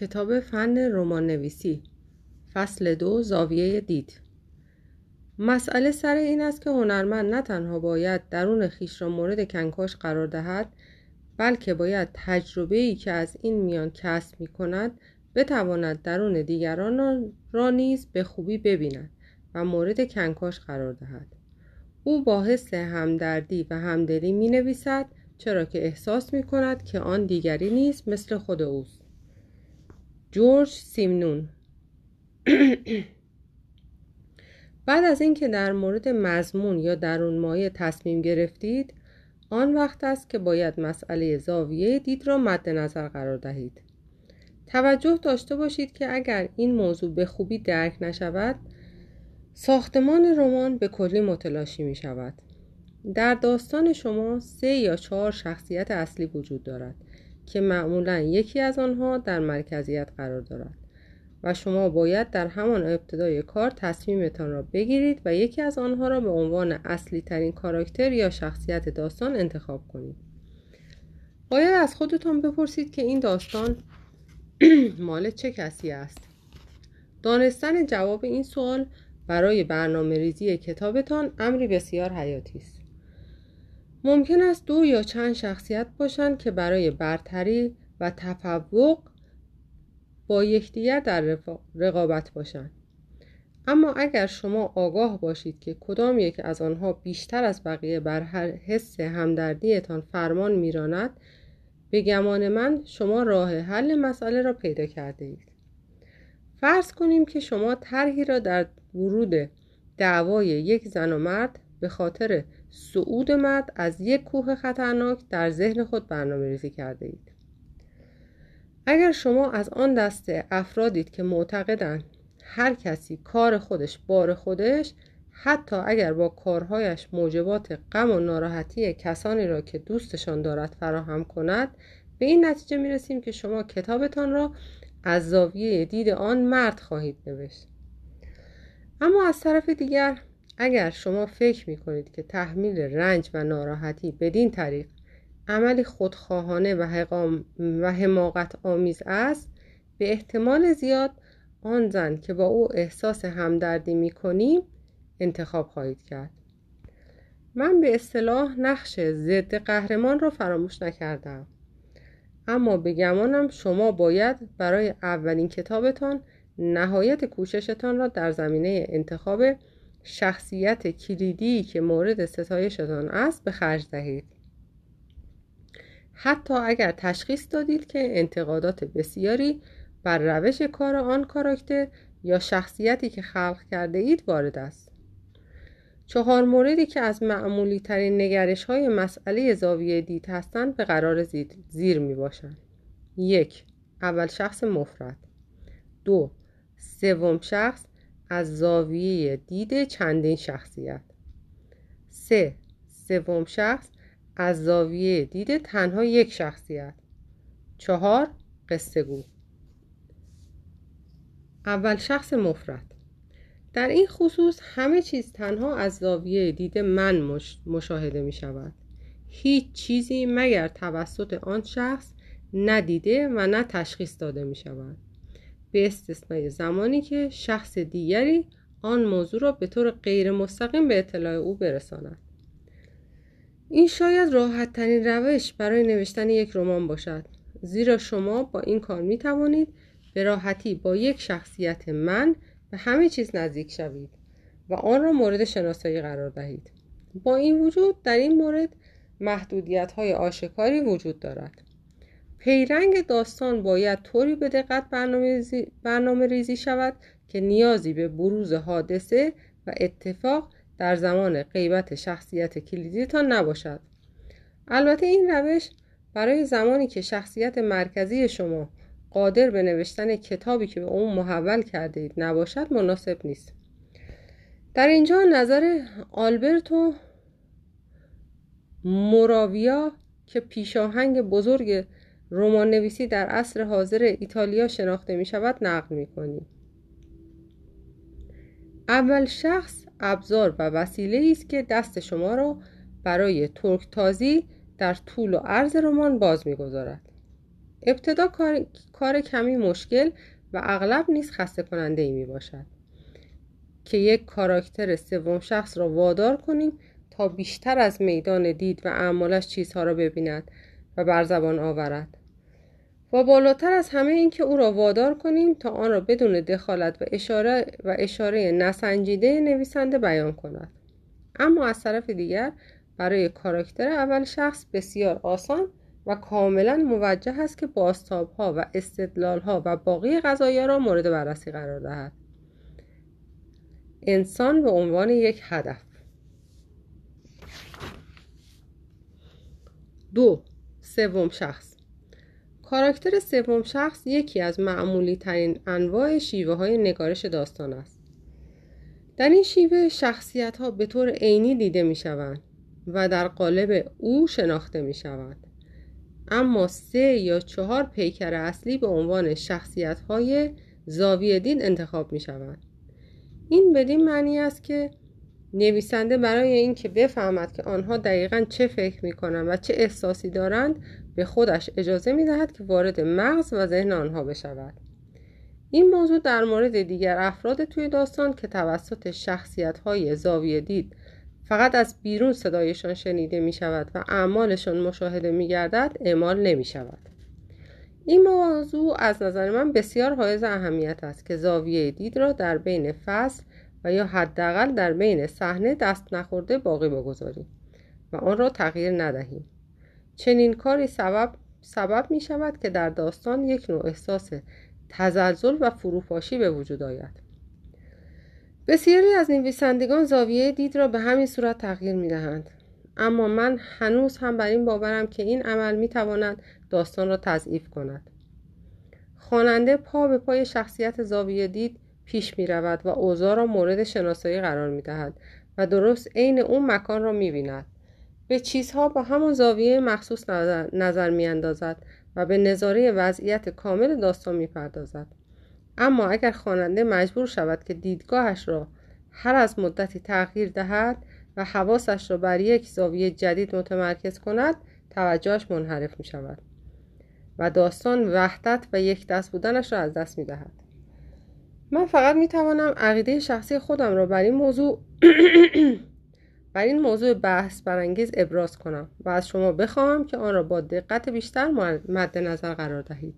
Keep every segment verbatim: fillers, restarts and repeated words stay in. کتاب فن رمان نویسی، فصل دو، زاویه دید. مسئله سر این است که هنرمند نه تنها باید درون خیش را مورد کنکاش قرار دهد، بلکه باید تجربه‌ای که از این میان کسب می‌کند بتواند درون دیگران را نیز به خوبی ببیند و مورد کنکاش قرار دهد. او با حس همدردی و همدلی می‌نویسد، چرا که احساس می‌کند که آن دیگری نیز مثل خود اوست. جورج سیمنون. بعد از اینکه در مورد مضمون یا درون مایه تصمیم گرفتید، آن وقت است که باید مسئله زاویه دید را مد نظر قرار دهید. توجه داشته باشید که اگر این موضوع به خوبی درک نشود، ساختمان رمان به کلی متلاشی می شود. در داستان شما سه یا چهار شخصیت اصلی وجود دارد که معمولاً یکی از آنها در مرکزیت قرار دارد و شما باید در همان ابتدای کار تصمیمتان را بگیرید و یکی از آنها را به عنوان اصلی ترین کاراکتر یا شخصیت داستان انتخاب کنید. باید از خودتان بپرسید که این داستان مال چه کسی است؟ دانستن جواب این سوال برای برنامه ریزی کتابتان امری بسیار حیاتی است. ممکن است دو یا چند شخصیت باشند که برای برتری و تفوق با یکدیگر در رقابت باشند. اما اگر شما آگاه باشید که کدام یک از آنها بیشتر از بقیه بر حس همدردیتان فرمان می‌راند، به گمان من شما راه حل مسئله را پیدا کرده اید. فرض کنیم که شما طرحی را در ورود دعوای یک زن و مرد به خاطر صعود مرد از یک کوه خطرناک در ذهن خود برنامه‌ریزی کرده اید. اگر شما از آن دسته افرادید که معتقدند هر کسی کار خودش بار خودش، حتی اگر با کارهایش موجبات غم و ناراحتی کسانی را که دوستشان دارد فراهم کند، به این نتیجه می‌رسیم که شما کتابتان را از زاویه دید آن مرد خواهید نوشت. اما از طرف دیگر، اگر شما فکر می‌کنید که تحمل رنج و ناراحتی بدین طریق عملی خودخواهانه و حماقت آمیز است، به احتمال زیاد آن زن که با او احساس همدردی می‌کنیم انتخاب خواهید کرد. من به اصطلاح نقش ضد قهرمان را فراموش نکردم، اما به گمانم شما باید برای اولین کتابتان نهایت کوششتان را در زمینه انتخاب شخصیت کلیدی که مورد ستایشتان است به خرج دهید. حتی اگر تشخیص دادید که انتقادات بسیاری بر روش کار آن کاراکتر یا شخصیتی که خلق کرده اید وارد است. چهار موردی که از معمولی ترین نگرش های مسئله زاویه دید هستند به قرار زیر می باشند. یک، اول شخص مفرد. دو، سوم شخص از زاویه دید چندین شخصیت. سه، سوم شخص از زاویه دید تنها یک شخصیت. چهار، قصه گو. اول شخص مفرد. در این خصوص همه چیز تنها از زاویه دید من مش... مشاهده می شود. هیچ چیزی مگر توسط آن شخص ندیده و نه تشخیص داده می شود، به استثنای زمانی که شخص دیگری آن موضوع را به طور غیر مستقیم به اطلاع او برساند. این شاید راحت ترین روش برای نوشتن یک رمان باشد، زیرا شما با این کار می توانید به راحتی با یک شخصیت من به همه چیز نزدیک شوید و آن را مورد شناسایی قرار دهید. با این وجود در این مورد محدودیت‌های آشکاری وجود دارد. پیرنگ داستان باید طوری به دقت برنامه ریزی شود که نیازی به بروز حادثه و اتفاق در زمان غیبت شخصیت کلیدیتان نباشد. البته این روش برای زمانی که شخصیت مرکزی شما قادر به نوشتن کتابی که به اون محول کرده اید نباشد مناسب نیست. در اینجا نظر آلبرتو مراویا که پیشاهنگ بزرگ رمان نویسی در عصر حاضر ایتالیا شناخته می شود نقد می کنیم. اول شخص ابزار و وسیله‌ای است که دست شما را برای ترک‌تازی در طول و عرض رمان باز می گذارد. ابتدا کار, کار کمی مشکل و اغلب نیز خسته کننده ای می باشد که یک کاراکتر سوم شخص را وادار کنیم تا بیشتر از میدان دید و اعمالش چیزها را ببیند و بر زبان آورد و بالاتر از همه این که او را وادار کنیم تا آن را بدون دخالت و اشاره و اشاره نسنجیده نویسنده بیان کند. اما از طرف دیگر برای کاراکتر اول شخص بسیار آسان و کاملا موجه است که بازتاب‌ها و استدلال‌ها و باقی قضایا را مورد بررسی قرار دهد. انسان به عنوان یک هدف. دو. سوم شخص. کاراکتر سوم شخص یکی از معمولی ترین انواع شیوه های نگارش داستان است. در این شیوه شخصیت ها به طور عینی دیده می شوند و در قالب او شناخته می شوند. اما سه یا چهار پیکر اصلی به عنوان شخصیت های زاویه دید انتخاب می شوند. این بدین معنی است که نویسنده برای اینکه بفهمد که آنها دقیقاً چه فکر می‌کنند و چه احساسی دارند به خودش اجازه می‌دهد که وارد مغز و ذهن آنها بشود. این موضوع در مورد دیگر افراد توی داستان که توسط شخصیت‌های زاویه دید فقط از بیرون صدایشان شنیده می‌شود و اعمالشان مشاهده می‌گردد اعمال نمی‌شود. این موضوع از نظر من بسیار حائز اهمیت است که زاویه دید را در بین فصل و یا حداقل در بین صحنه دست نخورده باقی بگذاریم و آن را تغییر ندهیم. چنین کاری سبب سبب می شود که در داستان یک نوع احساس تزلزل و فروپاشی به وجود آید. بسیاری از نویسندگان زاویه دید را به همین صورت تغییر می دهند. اما من هنوز هم بر این باورم که این عمل می تواند داستان را تضعیف کند. خواننده پا به پای شخصیت زاویه دید پیش می رود و اوضاع را مورد شناسایی قرار می دهد و درست عین اون مکان را می بیند. به چیزها با همون زاویه مخصوص نظر, نظر می اندازد و به نظاره وضعیت کامل داستان می پردازد. اما اگر خواننده مجبور شود که دیدگاهش را هر از مدتی تغییر دهد و حواسش را بر یک زاویه جدید متمرکز کند، توجهش منحرف می شود و داستان وحدت و یک دست بودنش را از دست می دهد. من فقط می توانم عقیده شخصی خودم را بر این موضوع بر این موضوع بحث برانگیز ابراز کنم و از شما بخواهم که آن را با دقت بیشتر مد نظر قرار دهید.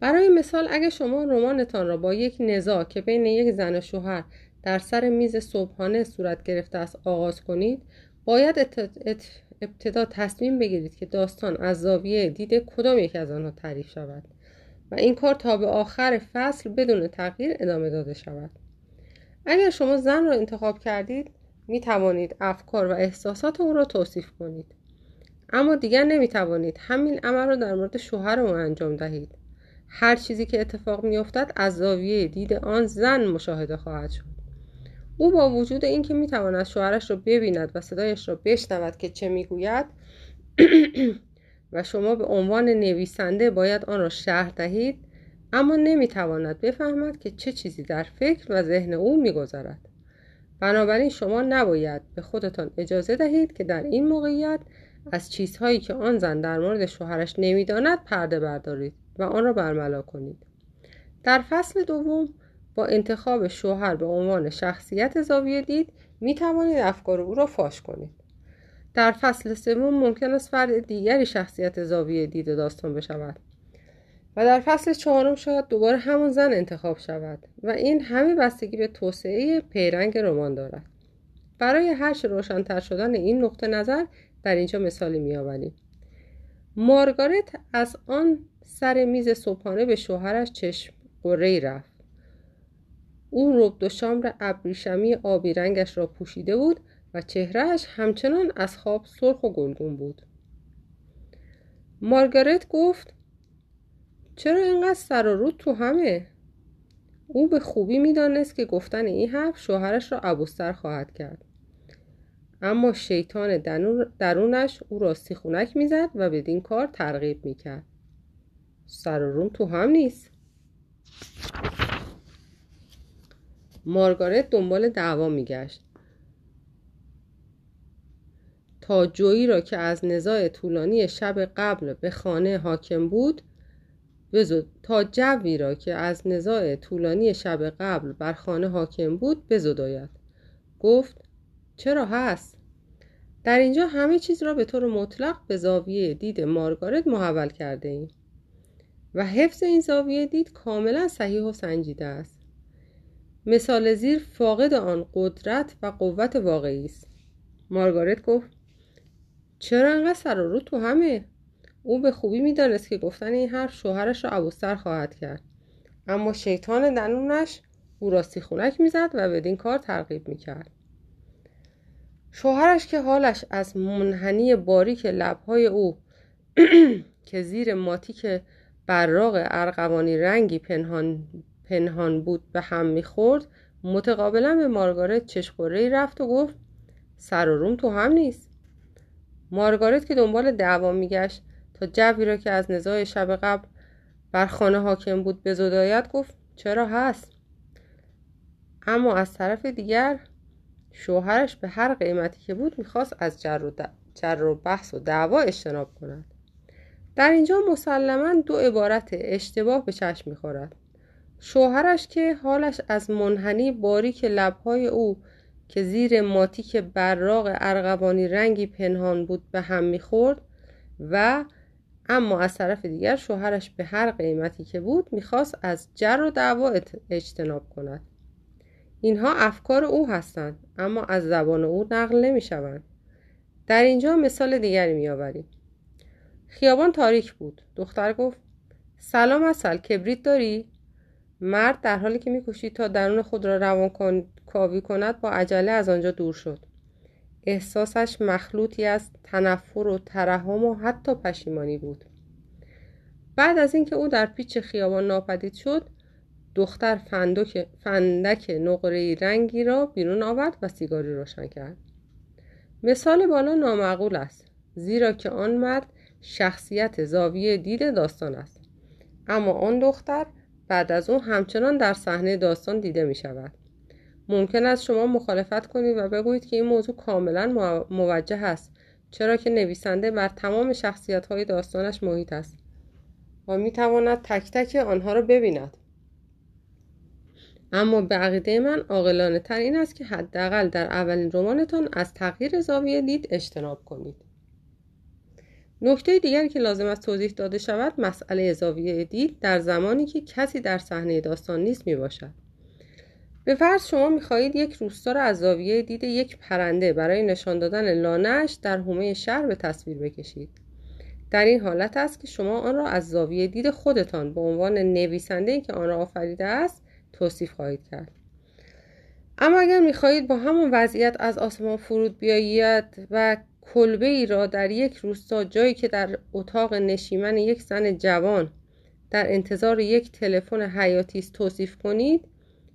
برای مثال اگر شما رمانتان را با یک نزاع که بین یک زن و شوهر در سر میز صبحانه صورت گرفته است آغاز کنید، باید ابتدا تصمیم بگیرید که داستان از زاویه دید کدام یک از آنها تعریف شود و این کار تا به آخر فصل بدون تغییر ادامه داده شود. اگر شما زن را انتخاب کردید، می توانید افکار و احساسات او را توصیف کنید. اما دیگر نمی توانید همین عمل را در مورد شوهر او انجام دهید. هر چیزی که اتفاق می افتد از زاویه دید آن زن مشاهده خواهد شد. او با وجود اینکه می تواند شوهرش را ببیند و صدایش را بشنود که چه می گوید، و شما به عنوان نویسنده باید آن را شرح دهید، اما نمیتواند بفهمد که چه چیزی در فکر و ذهن او میگذرد. بنابراین شما نباید به خودتان اجازه دهید که در این موقعیت از چیزهایی که آن زن در مورد شوهرش نمیداند پرده بردارید و آن را برملا کنید. در فصل دوم با انتخاب شوهر به عنوان شخصیت زاویه دید میتوانید افکار او را فاش کنید. در فصل سوم ممکن است فرد دیگری شخصیت زاویه دید داستان بشود و در فصل چهارم شاید دوباره همون زن انتخاب شود و این همه بستگی به توسعه پیرنگ رمان دارد. برای هر چه روشن‌تر شدن این نقطه نظر در اینجا مثالی می‌آوریم. مارگارت از آن سر میز صبحانه به شوهرش چشم قره‌ای رفت. او رب دوشامبر ابریشمی آبی رنگش را پوشیده بود و چهرهش همچنان از خواب سرخ و گلگون بود. مارگارت گفت: چرا اینقدر سر و رود تو همه؟ او به خوبی میدانست که گفتن این حرف شوهرش را عبوس‌تر خواهد کرد. اما شیطان درونش او را سیخونک میزد و بدین کار ترغیب میکرد. سر و روم تو هم نیست. مارگارت دنبال دعوا میگشت تا جویی را که از نزاع طولانی شب قبل به خانه حاکم بود بزود تا جوی را که از نزاع طولانی شب قبل بر خانه حاکم بود بزداید. گفت چرا هست؟ در اینجا همه چیز را به طور مطلق به زاویه دید مارگارت محول کرده ایم و حفظ این زاویه دید کاملا صحیح و سنجیده است. مثال زیر فاقد آن قدرت و قوت واقعی است. مارگارت گفت چرا انقدر سر و رو تو همه؟ او به خوبی می‌دانست که گفتن این حرف شوهرش را عبوس‌تر خواهد کرد، اما شیطان دندونش او را سیخونک می‌زد و بدین کار ترغیب می‌کرد. شوهرش که حالش از منحنی باریک لب‌های او که زیر ماتیک براق ارغوانی رنگی پنهان پنهان بود به هم می‌خورد، متقابلا به مارگارت چشم‌خوره‌ای رفت و گفت سر و روم تو هم نیست. مارگارت که دنبال دعوا می‌گشت تا جوی را که از نزاع شب قبل بر خانه حاکم بود به زدایت گفت چرا هست؟ اما از طرف دیگر شوهرش به هر قیمتی که بود میخواست از جر و, جر و بحث و دعوا اجتناب کند. در اینجا مسلماً دو عبارت اشتباه به چشم میخورد. شوهرش که حالش از منحنی باریک لبهای او که زیر ماتیک براق ارغوانی رنگی پنهان بود به هم میخورد و اما از طرف دیگر شوهرش به هر قیمتی که بود میخواست از جر و دعوا اجتناب کند. اینها افکار او هستند، اما از زبان او نقل نمیشوند. در اینجا مثال دیگری میآوریم. خیابان تاریک بود. دختر گفت سلام عسل، کبریت داری؟ مرد در حالی که میکوشید تا درون خود را روان کاوی کند با عجله از آنجا دور شد. احساسش مخلوطی از تنفر و ترحم و حتی پشیمانی بود. بعد از اینکه او در پیچ خیابان ناپدید شد، دختر فندک فندک نقره‌ای رنگی را بیرون آورد و سیگاری روشن کرد. مثال بالا نامعقول است، زیرا که آن مرد شخصیت زاویه دید داستان است، اما آن دختر بعد از او همچنان در صحنه داستان دیده می شود. ممکن است شما مخالفت کنید و بگویید که این موضوع کاملا موجه است، چرا که نویسنده بر تمام شخصیت‌های داستانش محیط است و می‌تواند تک تک آنها را ببیند. اما به عقیده من عاقلانه‌تر این است که حداقل در اولین رمانتان از تغییر زاویه دید اجتناب کنید. نکته دیگری که لازم است توضیح داده شود مسئله زاویه دید در زمانی که کسی در صحنه داستان نیست میباشد. به فرض شما می‌خواهید یک روستا را از زاویه دید یک پرنده برای نشان دادن لانه‌اش در حومه شهر به تصویر بکشید. در این حالت است که شما آن را از زاویه دید خودتان به عنوان نویسنده‌ای که آن را آفریده است توصیف خواهید کرد. اما اگر می‌خواهید با همان وضعیت از آسمان فرود بیایید و کلبه‌ای را در یک روستا جایی که در اتاق نشیمن یک زن جوان در انتظار یک تلفن حیاتی است توصیف کنید،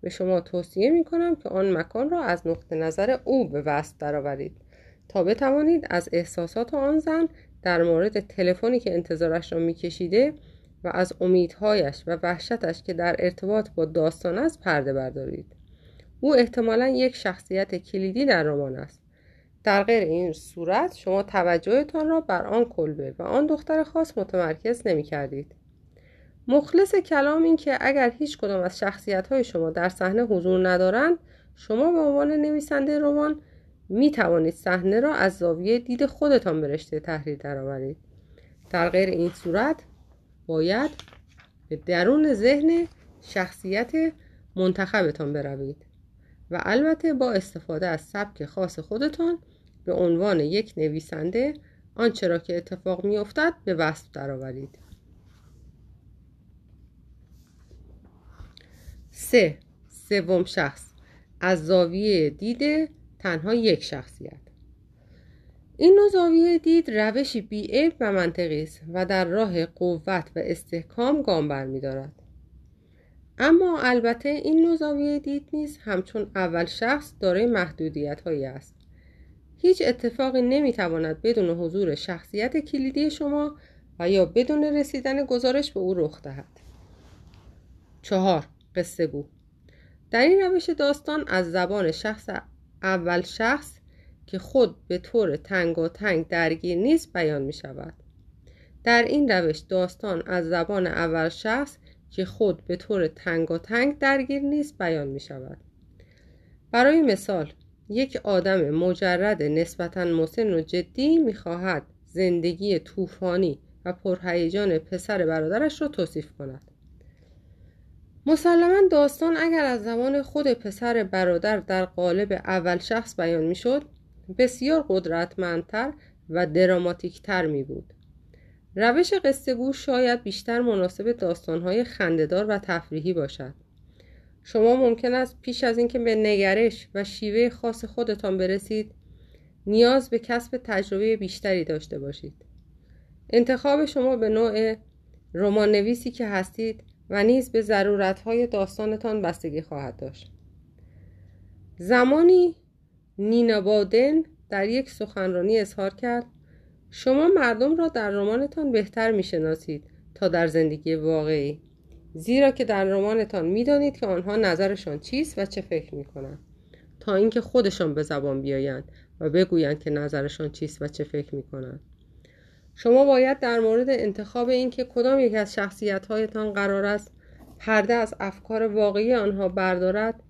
به شما توصیه می‌کنم که آن مکان را از نقطه نظر او به وصف درآورید تا بتوانید از احساسات آن زن در مورد تلفنی که انتظارش را می‌کشیده و از امیدهایش و وحشتش که در ارتباط با داستان است پرده بردارید. او احتمالاً یک شخصیت کلیدی در رمان است. در غیر این صورت شما توجهتان را بر آن کلبه و آن دختر خاص متمرکز نمی‌کردید. مخلص کلام این که اگر هیچ کدام از شخصیت‌های شما در صحنه حضور ندارند، شما به عنوان نویسنده رمان می‌توانید صحنه را از زاویه دید خودتان به رشته تحریر درآورید. در غیر این صورت باید به درون ذهن شخصیت منتخبتان بروید و البته با استفاده از سبک خاص خودتان به عنوان یک نویسنده آنچه را که اتفاق می‌افتد به وصف درآورید. سه سوم شخص از زاویه دید تنها یک شخصیت. این نوع زاویه دید روشی بی‌عیب و منطقی است و در راه قوت و استحکام گام برمی‌دارد. اما البته این نوع زاویه دید نیز همچون اول شخص دارای محدودیت‌هایی است. هیچ اتفاقی نمی‌تواند بدون حضور شخصیت کلیدی شما و یا بدون رسیدن گزارش به او رخ دهد. چهار قصه گو. در این روش داستان از زبان شخص اول شخص که خود به طور تنگاتنگ درگیر نیست بیان می شود. در این روش داستان از زبان اول شخص که خود به طور تنگاتنگ درگیر نیست بیان می شود. برای مثال، یک آدم مجرد نسبتاً مسن و جدی می خواهد زندگی طوفانی و پرهیجان پسر برادرش را توصیف کند. مسلماً داستان اگر از زبان خود پسر برادر در قالب اول شخص بیان می شد، بسیار قدرتمندتر و دراماتیکتر می بود. روش قصه گو شاید بیشتر مناسب داستانهای خنده‌دار و تفریحی باشد. شما ممکن است پیش از اینکه به نگرش و شیوه خاص خودتان برسید، نیاز به کسب تجربه بیشتری داشته باشید. انتخاب شما به نوع رمان نویسی که هستید و نیز به ضرورت‌های داستانتان بستگی خواهد داشت. زمانی نینا بادن در یک سخنرانی اظهار کرد: شما مردم را در رمانتان بهتر می‌شناسید تا در زندگی واقعی، زیرا که در رمانتان می‌دانید که آنها نظرشان چیست و چه فکر می‌کنند، تا اینکه خودشان به زبان بیایند و بگویند که نظرشان چیست و چه فکر می‌کنند. شما باید در مورد انتخاب اینکه کدام یک از شخصیت‌هایتان قرار است پرده از افکار واقعی آنها بردارد،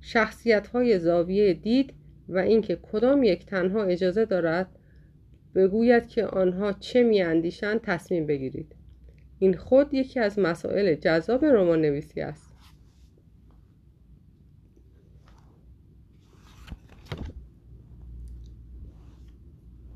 شخصیت‌های زاویه دید و اینکه کدام یک تنها اجازه دارد بگوید که آنها چه می‌اندیشند تصمیم بگیرید. این خود یکی از مسائل جذاب رمان نویسی است.